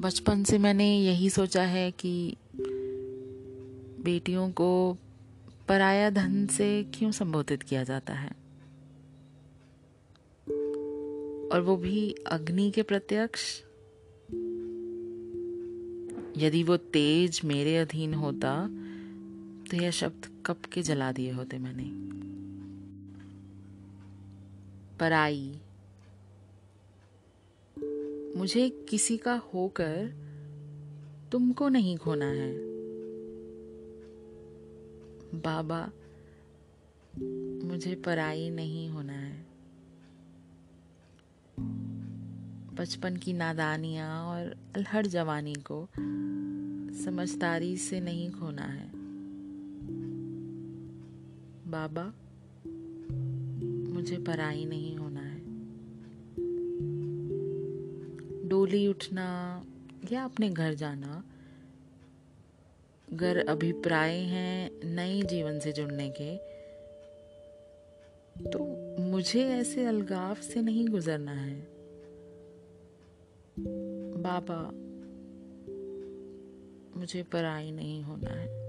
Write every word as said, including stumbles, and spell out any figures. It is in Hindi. बचपन से मैंने यही सोचा है कि बेटियों को पराया धन से क्यों संबोधित किया जाता है, और वो भी अग्नि के प्रत्यक्ष। यदि वो तेज मेरे अधीन होता तो यह शब्द कब के जला दिए होते मैंने। पराई, मुझे किसी का होकर तुमको नहीं खोना है। बाबा, मुझे पराई नहीं होना है। बचपन की नादानियाँ और अलहड़ जवानी को समझदारी से नहीं खोना है। बाबा, मुझे पराई नहीं होना है। डोली उठना या अपने घर जाना अगर अभिप्राय हैं नए जीवन से जुड़ने के, तो मुझे ऐसे अलगाव से नहीं गुजरना है। बाबा, मुझे पराई नहीं होना है।